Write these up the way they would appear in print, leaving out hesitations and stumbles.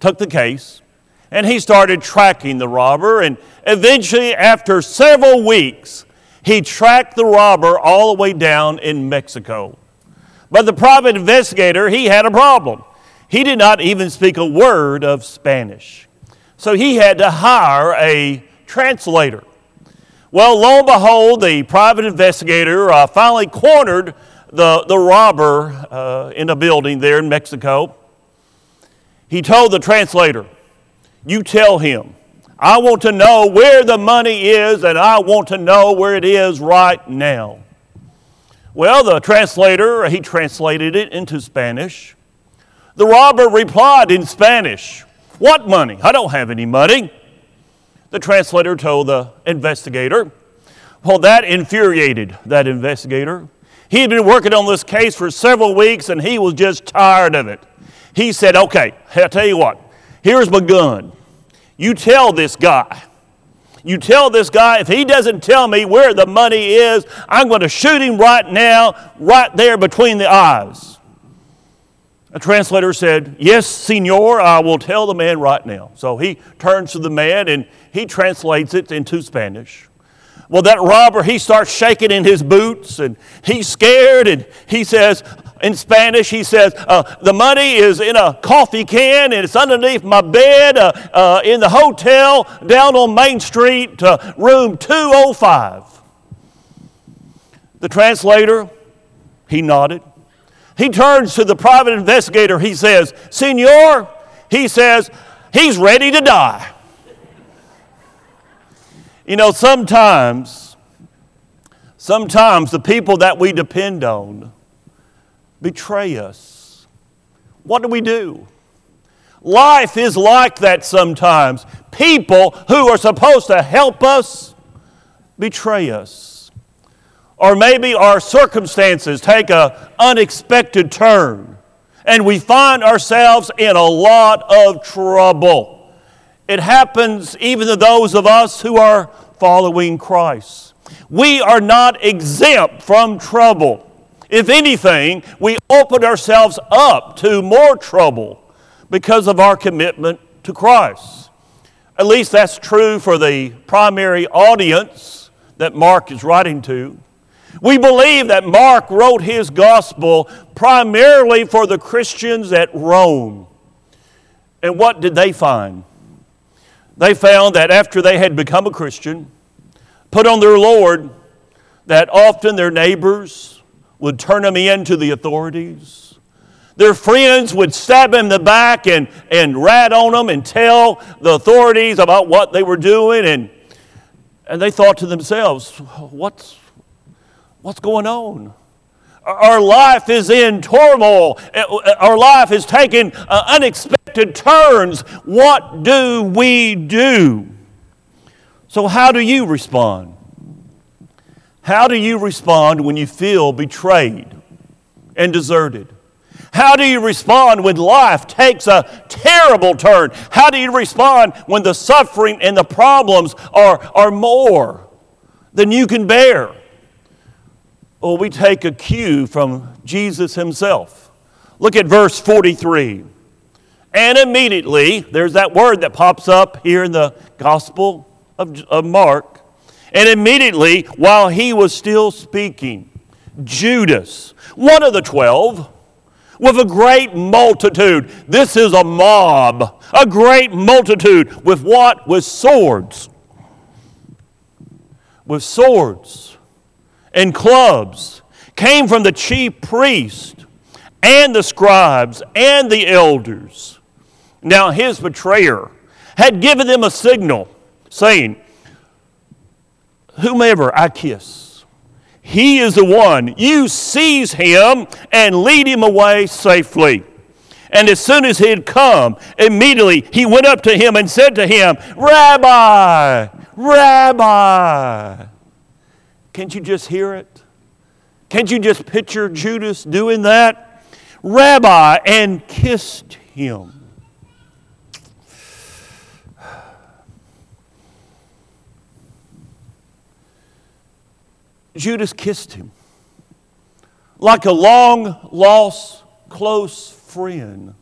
took the case, and he started tracking the robber. And eventually, after several weeks, he tracked the robber all the way down in Mexico. But the private investigator, he had a problem. He did not even speak a word of Spanish. So he had to hire a translator. Well, lo and behold, the private investigator finally cornered the robber in a building there in Mexico. He told the translator, "You tell him, I want to know where the money is, and I want to know where it is right now." Well, the translator, he translated it into Spanish. The robber replied in Spanish, "What money? I don't have any money." The translator told the investigator. Well, that infuriated that investigator. He had been working on this case for several weeks, and he was just tired of it. He said, "Okay, I'll tell you what. Here's my gun. You tell this guy. You tell this guy, if he doesn't tell me where the money is, I'm going to shoot him right now, right there between the eyes." A translator said, "Yes, senor, I will tell the man right now." So he turns to the man, and he translates it into Spanish. Well, that robber, he starts shaking in his boots, and he's scared, and he says, in Spanish, he says, "The money is in a coffee can, and it's underneath my bed in the hotel down on Main Street, room 205. The translator, he nodded. He turns to the private investigator. He says, "Senor," he says, "he's ready to die." You know, sometimes the people that we depend on betray us. What do? Life is like that sometimes. People who are supposed to help us betray us. Or maybe our circumstances take an unexpected turn, and we find ourselves in a lot of trouble. It happens even to those of us who are following Christ. We are not exempt from trouble. If anything, we open ourselves up to more trouble because of our commitment to Christ. At least that's true for the primary audience that Mark is writing to. We believe that Mark wrote his gospel primarily for the Christians at Rome. And what did they find? They found that after they had become a Christian, put on their Lord, that often their neighbors would turn them in to the authorities. Their friends would stab them in the back and rat on them and tell the authorities about what they were doing. And they thought to themselves, what's going on? Our life is in turmoil. Our life is taking unexpected turns. What do we do? So how do you respond? How do you respond when you feel betrayed and deserted? How do you respond when life takes a terrible turn? How do you respond when the suffering and the problems are more than you can bear? Well, we take a cue from Jesus himself. Look at verse 43. And immediately, there's that word that pops up here in the Gospel of Mark. And immediately, while he was still speaking, Judas, one of the 12, with a great multitude. This is a mob. A great multitude. With what? With swords. With swords and clubs came from the chief priest and the scribes and the elders. Now his betrayer had given them a signal, saying, "Whomever I kiss, he is the one. You seize him and lead him away safely." And as soon as he had come, immediately he went up to him and said to him, "Rabbi, Rabbi." Can't you just hear it? Can't you just picture Judas doing that? "Rabbi," and kissed him. Judas kissed him like a long-lost close friend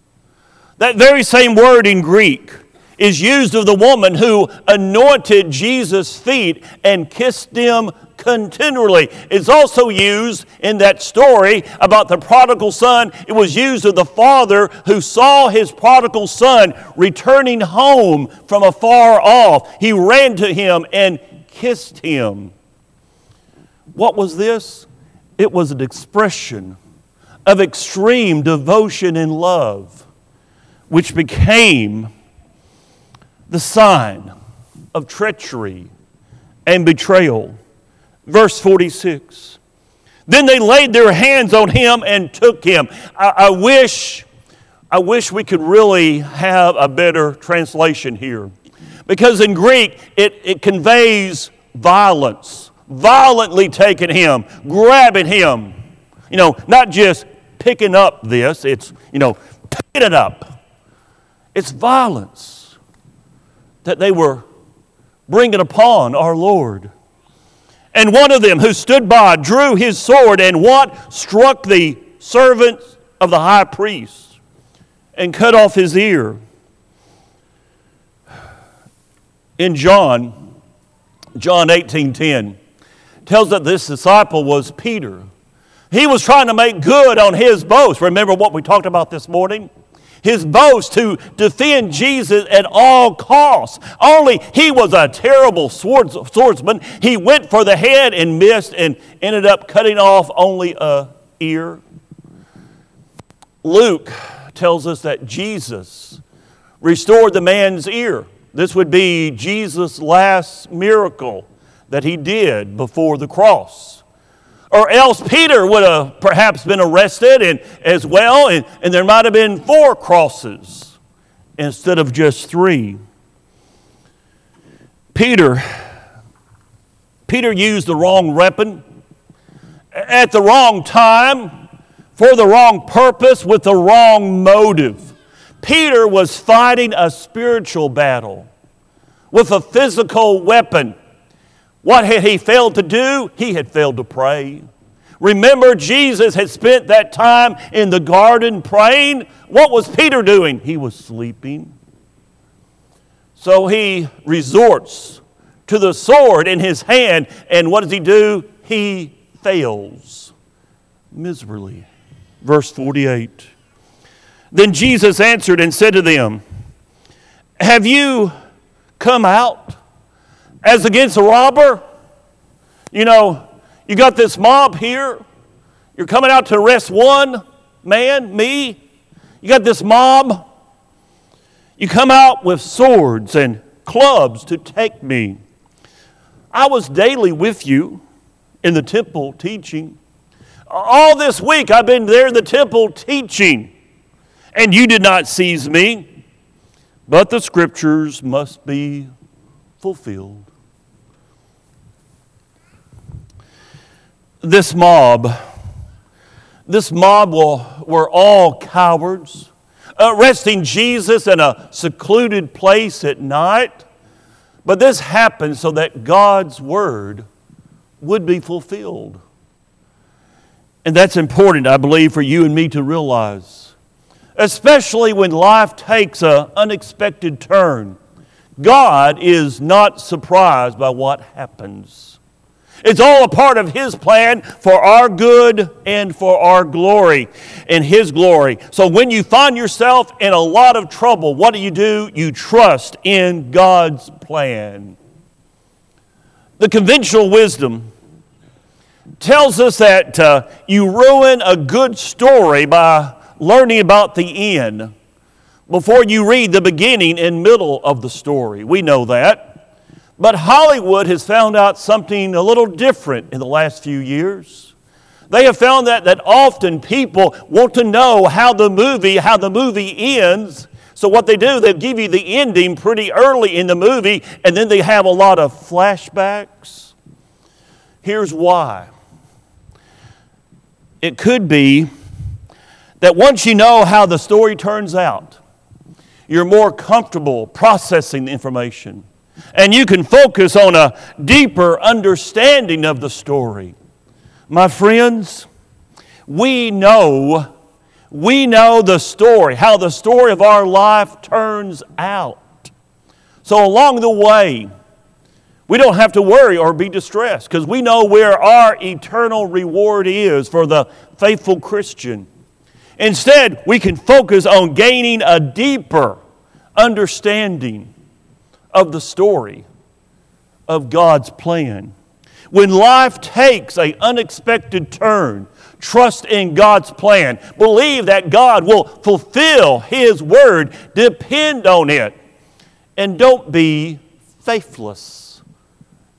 That very same word in Greek is used of the woman who anointed Jesus' feet and kissed them continually. It's also used in that story about the prodigal son. It was used of the father who saw his prodigal son returning home from afar off. He ran to him and kissed him. What was this? It was an expression of extreme devotion and love, which became the sign of treachery and betrayal. Verse 46. Then they laid their hands on him and took him. I wish we could really have a better translation here. Because in Greek, it conveys violence. Violently taking him, grabbing him. You know, not just picking up this, it's, you know, picking it up. It's violence that they were bringing upon our Lord. And one of them who stood by drew his sword and what? Struck the servant of the high priest and cut off his ear. In John 18:10 tells that this disciple was Peter. He was trying to make good on his boast. Remember what we talked about this morning? His boast to defend Jesus at all costs. Only he was a terrible swordsman. He went for the head and missed and ended up cutting off only an ear. Luke tells us that Jesus restored the man's ear. This would be Jesus' last miracle that he did before the cross. Or else Peter would have perhaps been arrested and as well, and there might have been 4 crosses instead of just 3. Peter used the wrong weapon at the wrong time, for the wrong purpose, with the wrong motive. Peter was fighting a spiritual battle with a physical weapon. What had he failed to do? He had failed to pray. Remember, Jesus had spent that time in the garden praying. What was Peter doing? He was sleeping. So he resorts to the sword in his hand, and what does he do? He fails miserably. Verse 48. Then Jesus answered and said to them, "Have you come out as against a robber?" You know, you got this mob here. You're coming out to arrest one man, me. You got this mob. You come out with swords and clubs to take me. I was daily with you in the temple teaching. All this week I've been there in the temple teaching, and you did not seize me. But the scriptures must be fulfilled. This mob were all cowards, arresting Jesus in a secluded place at night. But this happened so that God's word would be fulfilled. And that's important, I believe, for you and me to realize, especially when life takes an unexpected turn. God is not surprised by what happens. It's all a part of His plan for our good and for our glory and His glory. So when you find yourself in a lot of trouble, what do? You trust in God's plan. The conventional wisdom tells us that you ruin a good story by learning about the end before you read the beginning and middle of the story. We know that. But Hollywood has found out something a little different in the last few years. They have found that often people want to know how the movie ends. So what they do, they give you the ending pretty early in the movie, and then they have a lot of flashbacks. Here's why. It could be that once you know how the story turns out, you're more comfortable processing the information. And you can focus on a deeper understanding of the story. My friends, we know We know the story, how the story of our life turns out. So along the way, we don't have to worry or be distressed because we know where our eternal reward is for the faithful Christian. Instead, we can focus on gaining a deeper understanding of the story of God's plan. When life takes an unexpected turn, trust in God's plan. Believe that God will fulfill His word. Depend on it. And don't be faithless.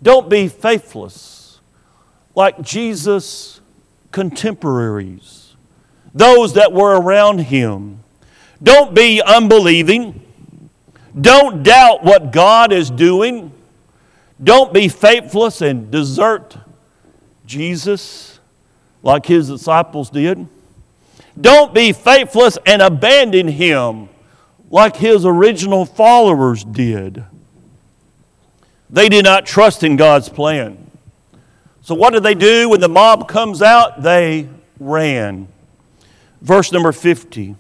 Don't be faithless like Jesus' contemporaries, those that were around Him. Don't be unbelieving. Don't doubt what God is doing. Don't be faithless and desert Jesus like His disciples did. Don't be faithless and abandon Him like His original followers did. They did not trust in God's plan. So what did they do when the mob comes out? They ran. Verse number 50.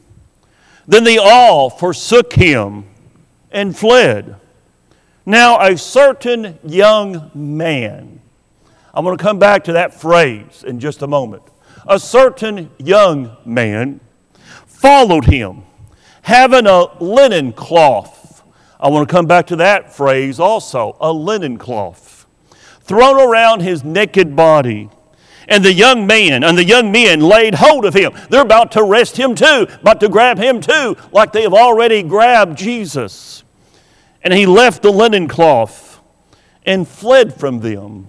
Then they all forsook Him and fled. Now, a certain young man. I'm going to come back to that phrase in just a moment. A certain young man followed Him, having a linen cloth. I want to come back to that phrase also, a linen cloth, thrown around his naked body. And the young man and the young men laid hold of him. They're about to arrest him too, about to grab him too, like they have already grabbed Jesus. And he left the linen cloth and fled from them,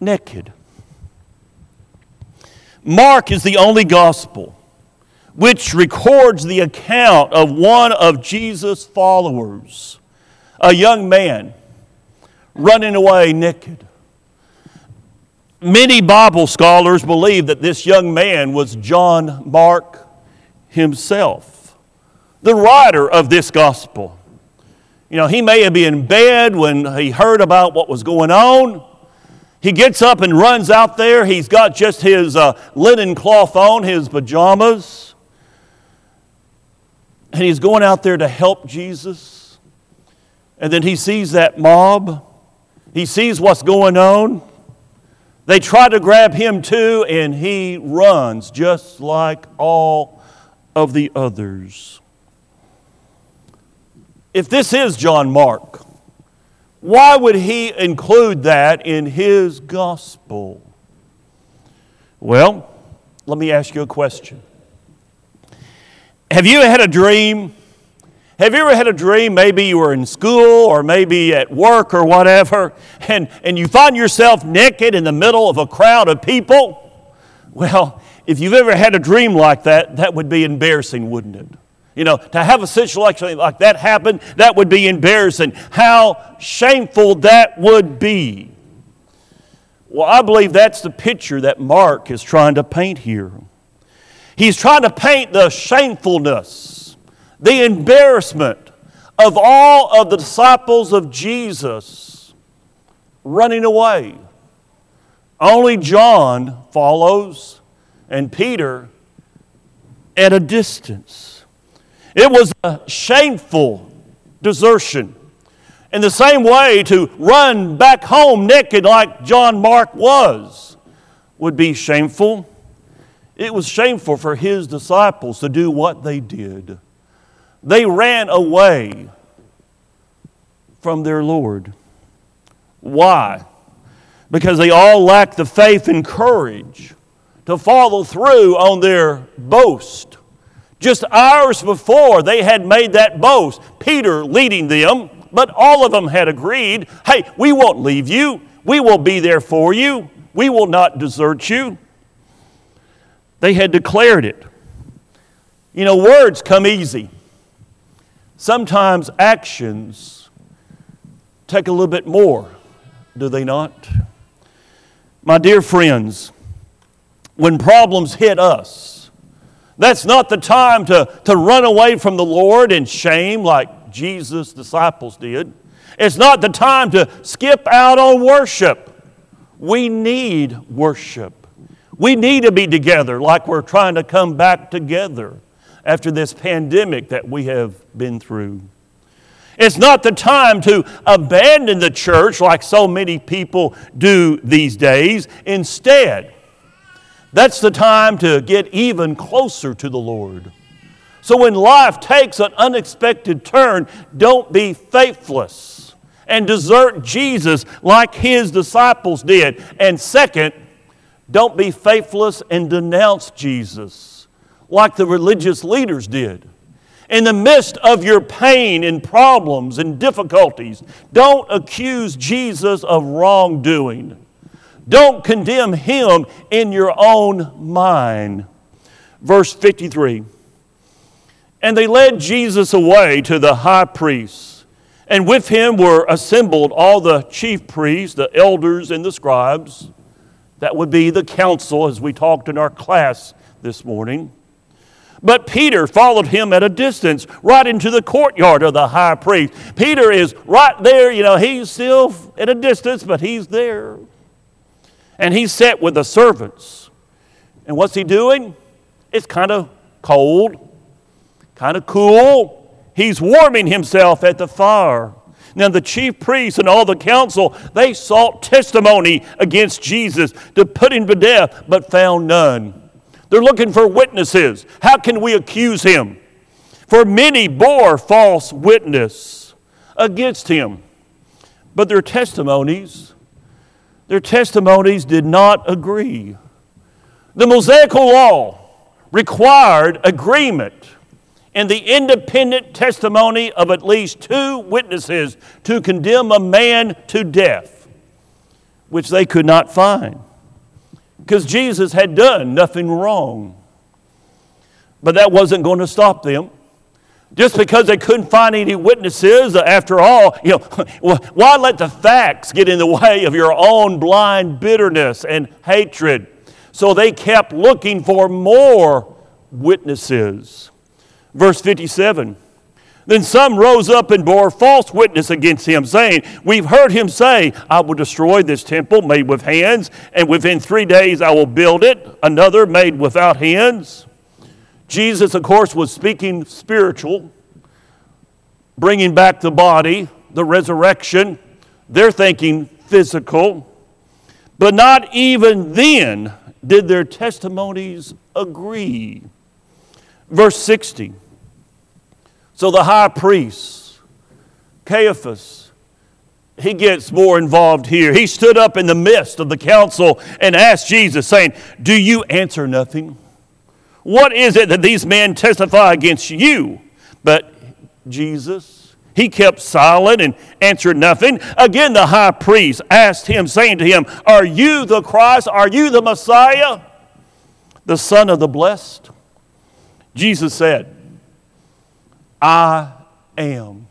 naked. Mark is the only gospel which records the account of one of Jesus' followers, a young man running away naked. Many Bible scholars believe that this young man was John Mark himself, the writer of this gospel. You know, he may have been in bed when he heard about what was going on. He gets up and runs out there. He's got just his linen cloth on, his pajamas. And he's going out there to help Jesus. And then he sees that mob. He sees what's going on. They try to grab him too, and he runs just like all of the others. If this is John Mark, why would he include that in his gospel? Well, let me ask you a question. Have you had a dream? Have you ever had a dream, maybe you were in school or maybe at work or whatever, and you find yourself naked in the middle of a crowd of people? Well, if you've ever had a dream like that, that would be embarrassing, wouldn't it? You know, to have a situation like that happen, that would be embarrassing. How shameful that would be. Well, I believe that's the picture that Mark is trying to paint here. He's trying to paint the shamefulness, the embarrassment of all of the disciples of Jesus running away. Only John follows and Peter at a distance. It was a shameful desertion. In the same way, to run back home naked like John Mark was would be shameful. It was shameful for his disciples to do what they did. They ran away from their Lord. Why? Because they all lacked the faith and courage to follow through on their boast. Just hours before, they had made that boast, Peter leading them, but all of them had agreed, hey, we won't leave you. We will be there for you. We will not desert you. They had declared it. You know, words come easy. Sometimes actions take a little bit more, do they not? My dear friends, when problems hit us, that's not the time to run away from the Lord in shame like Jesus' disciples did. It's not the time to skip out on worship. We need worship. We need to be together like we're trying to come back together after this pandemic that we have been through. It's not the time to abandon the church like so many people do these days. Instead, that's the time to get even closer to the Lord. So when life takes an unexpected turn, don't be faithless and desert Jesus like His disciples did. And second, don't be faithless and denounce Jesus like the religious leaders did. In the midst of your pain and problems and difficulties, don't accuse Jesus of wrongdoing. Don't condemn Him in your own mind. Verse 53, and they led Jesus away to the high priests, and with him were assembled all the chief priests, the elders, and the scribes. That would be the council, as we talked in our class this morning. But Peter followed him at a distance, right into the courtyard of the high priest. Peter is right there, he's still at a distance, but he's there. And he sat with the servants. And what's he doing? It's kind of cold, kind of cool. He's warming himself at the fire. Now the chief priests and all the council, they sought testimony against Jesus to put him to death, but found none. They're looking for witnesses. How can we accuse him? For many bore false witness against him. But their testimonies did not agree. The Mosaic Law required agreement and the independent testimony of at least two witnesses to condemn a man to death, which they could not find, because Jesus had done nothing wrong. But that wasn't going to stop them. Just because they couldn't find any witnesses, after all, why let the facts get in the way of your own blind bitterness and hatred? So they kept looking for more witnesses. Verse 57, then some rose up and bore false witness against him, saying, we've heard him say, I will destroy this temple made with hands, and within 3 days I will build it, another made without hands. Jesus, of course, was speaking spiritual, bringing back the body, the resurrection. They're thinking physical. But not even then did their testimonies agree. Verse 60. So the high priest, Caiaphas, he gets more involved here. He stood up in the midst of the council and asked Jesus, saying, do you answer nothing? What is it that these men testify against you? But Jesus, he kept silent and answered nothing. Again, the high priest asked him, saying to him, are you the Christ? Are you the Messiah, the Son of the Blessed? Jesus said, I am.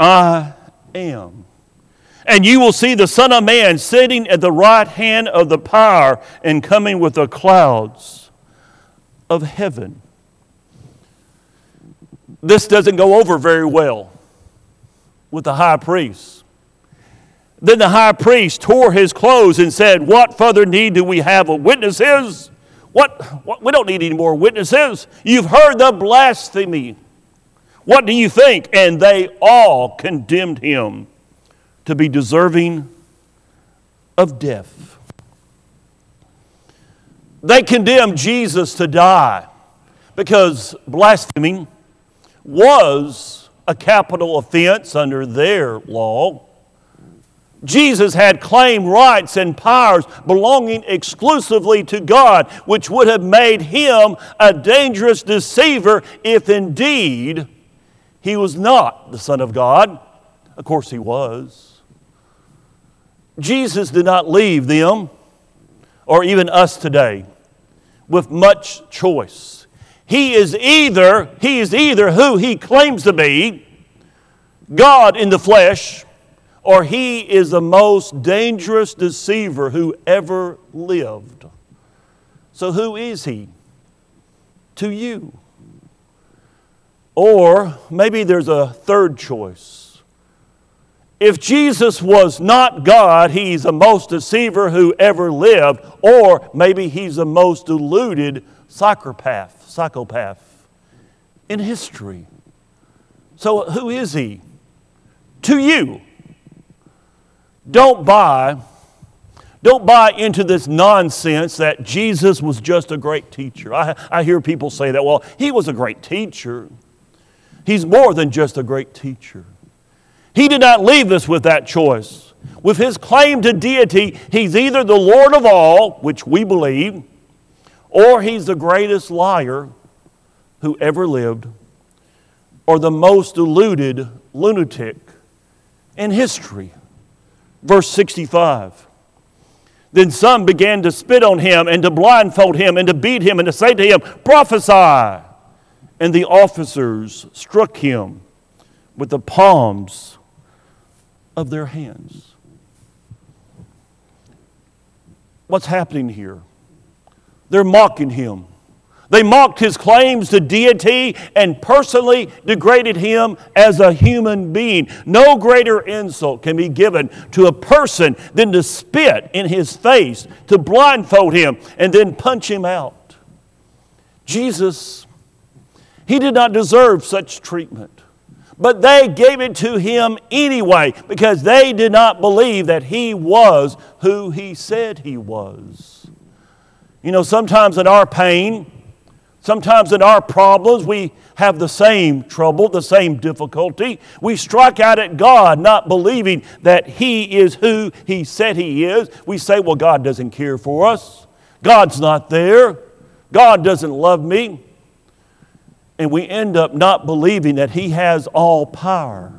I am. And you will see the Son of Man sitting at the right hand of the power and coming with the clouds of heaven. This doesn't go over very well with the high priest. Then the high priest tore his clothes and said, what further need do we have of witnesses? What? We don't need any more witnesses. You've heard the blasphemy. What do you think? And they all condemned him to be deserving of death. They condemned Jesus to die because blasphemy was a capital offense under their law. Jesus had claimed rights and powers belonging exclusively to God, which would have made him a dangerous deceiver if indeed he was not the Son of God. Of course he was. Jesus did not leave them, or even us today, with much choice. He is either who he claims to be, God in the flesh, or he is the most dangerous deceiver who ever lived. So who is he to you? Or maybe there's a third choice. If Jesus was not God, he's the most deceiver who ever lived, or maybe he's the most deluded psychopath in history. So who is he? To you. Don't buy into this nonsense that Jesus was just a great teacher. I hear people say that, well, he was a great teacher. He's more than just a great teacher. He did not leave us with that choice. With his claim to deity, he's either the Lord of all, which we believe, or he's the greatest liar who ever lived, or the most deluded lunatic in history. Verse 65. Then some began to spit on him and to blindfold him and to beat him and to say to him, prophesy. And the officers struck him with the palms of their hands. What's happening here? They're mocking him. They mocked his claims to deity and personally degraded him as a human being. No greater insult can be given to a person than to spit in his face, to blindfold him, and then punch him out. Jesus, he did not deserve such treatment. But they gave it to him anyway because they did not believe that he was who he said he was. You know, sometimes in our pain, sometimes in our problems, we have the same trouble, the same difficulty. We strike out at God not believing that he is who he said he is. We say, well, God doesn't care for us. God's not there. God doesn't love me. And we end up not believing that he has all power,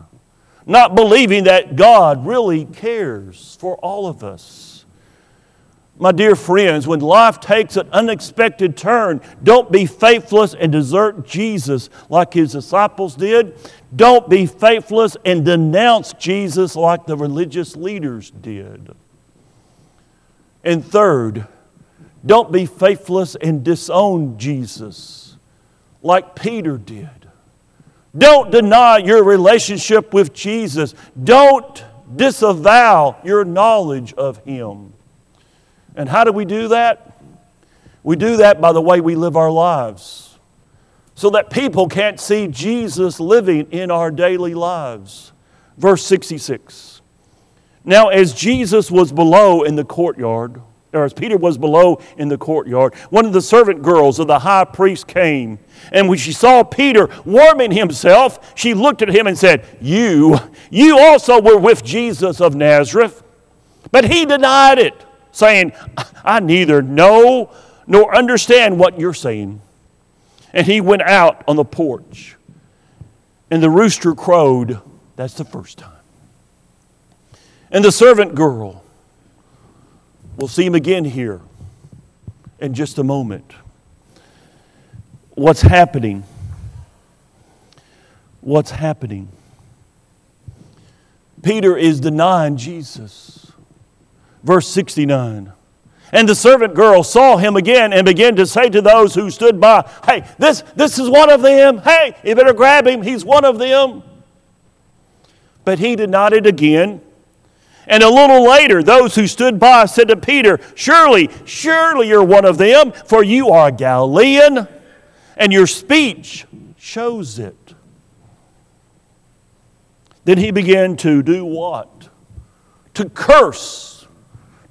not believing that God really cares for all of us. My dear friends, when life takes an unexpected turn, don't be faithless and desert Jesus like his disciples did. Don't be faithless and denounce Jesus like the religious leaders did. And third, don't be faithless and disown Jesus like Peter did. Don't deny your relationship with Jesus. Don't disavow your knowledge of him. And how do we do that? We do that by the way we live our lives, so that people can't see Jesus living in our daily lives. Verse 66. Now as Jesus was below in the courtyard, or as Peter was below in the courtyard, one of the servant girls of the high priest came. And when she saw Peter warming himself, she looked at him and said, You also were with Jesus of Nazareth. But he denied it, saying, I neither know nor understand what you're saying. And he went out on the porch. And the rooster crowed. That's the first time. And the servant girl, we'll see him again here in just a moment. What's happening? What's happening? Peter is denying Jesus. Verse 69. And the servant girl saw him again and began to say to those who stood by, hey, this is one of them. Hey, you better grab him. He's one of them. But he denied it again. And a little later, those who stood by said to Peter, Surely you're one of them, for you are a Galilean, and your speech shows it. Then he began to do what? To curse,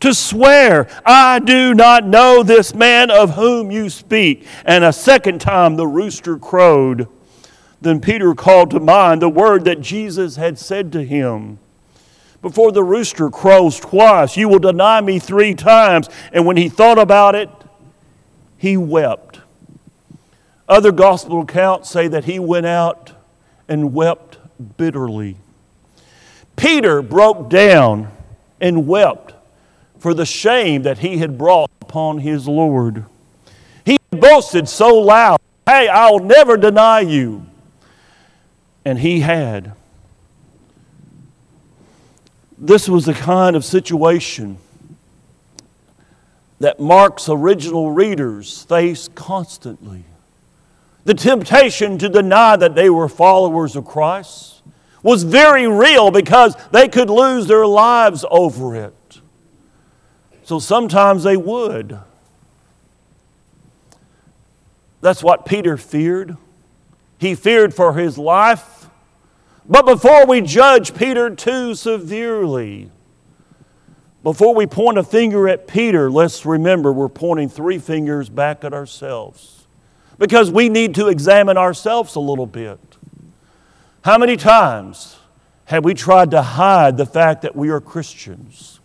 to swear, I do not know this man of whom you speak. And a second time the rooster crowed. Then Peter called to mind the word that Jesus had said to him. Before the rooster crows twice, you will deny me three times. And when he thought about it, he wept. Other gospel accounts say that he went out and wept bitterly. Peter broke down and wept for the shame that he had brought upon his Lord. He boasted so loud, hey, I'll never deny you. And he had. This was the kind of situation that Mark's original readers faced constantly. The temptation to deny that they were followers of Christ, was very real because they could lose their lives over it. So sometimes they would. That's what Peter feared. He feared for his life. But before we judge Peter too severely, before we point a finger at Peter, let's remember we're pointing three fingers back at ourselves, because we need to examine ourselves a little bit. How many times have we tried to hide the fact that we are Christians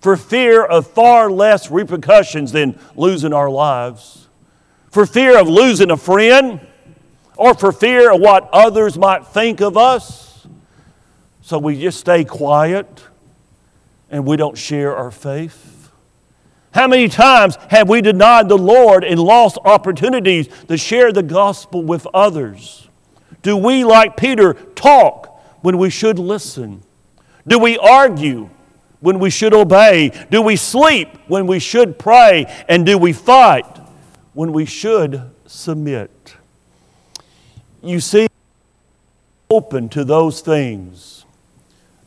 for fear of far less repercussions than losing our lives, for fear of losing a friend, or for fear of what others might think of us? So we just stay quiet and we don't share our faith. How many times have we denied the Lord and lost opportunities to share the gospel with others? Do we, like Peter, talk when we should listen? Do we argue when we should obey? Do we sleep when we should pray? And do we fight when we should submit? You see, open to those things,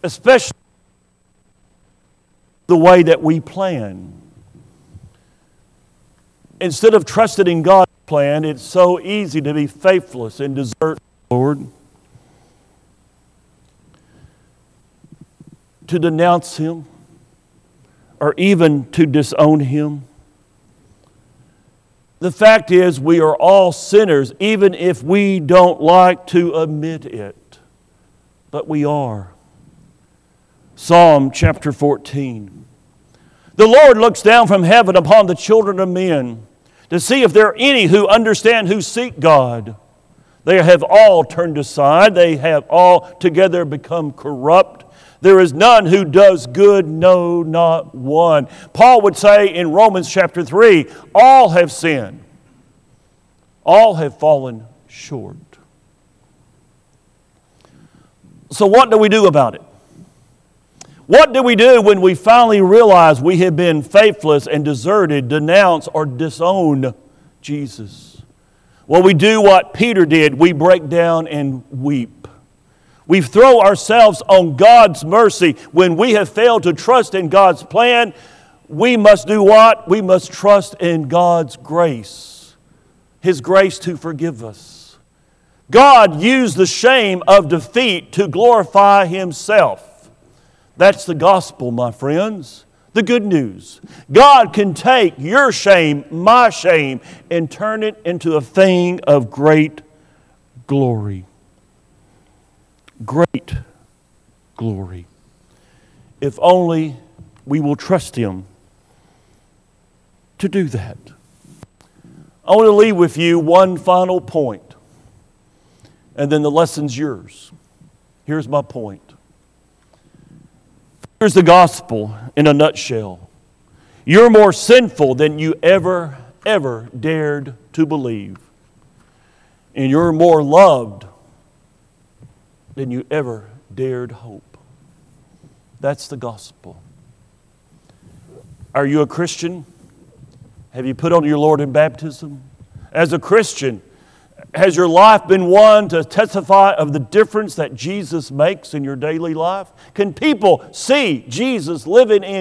especially the way that we plan. Instead of trusting in God's plan, it's so easy to be faithless and desert the Lord, to denounce Him, or even to disown Him. The fact is, we are all sinners, even if we don't like to admit it. But we are. Psalm chapter 14. The Lord looks down from heaven upon the children of men to see if there are any who understand, who seek God. They have all turned aside. They have all together become corrupt. There is none who does good, no, not one. Paul would say in Romans chapter 3, all have sinned. All have fallen short. So what do we do about it? What do we do when we finally realize we have been faithless and deserted, denounced, or disowned Jesus? Well, we do what Peter did. We break down and weep. We throw ourselves on God's mercy. When we have failed to trust in God's plan, we must do what? We must trust in God's grace, His grace to forgive us. God used the shame of defeat to glorify Himself. That's the gospel, my friends, the good news. God can take your shame, my shame, and turn it into a thing of great glory. Great glory. If only we will trust Him to do that. I want to leave with you one final point, and then the lesson's yours. Here's my point. Here's the gospel in a nutshell. You're more sinful than you ever dared to believe. And you're more loved than you ever dared hope. That's the gospel. Are you a Christian? Have you put on your Lord in baptism? As a Christian, has your life been one to testify of the difference that Jesus makes in your daily life? Can people see Jesus living in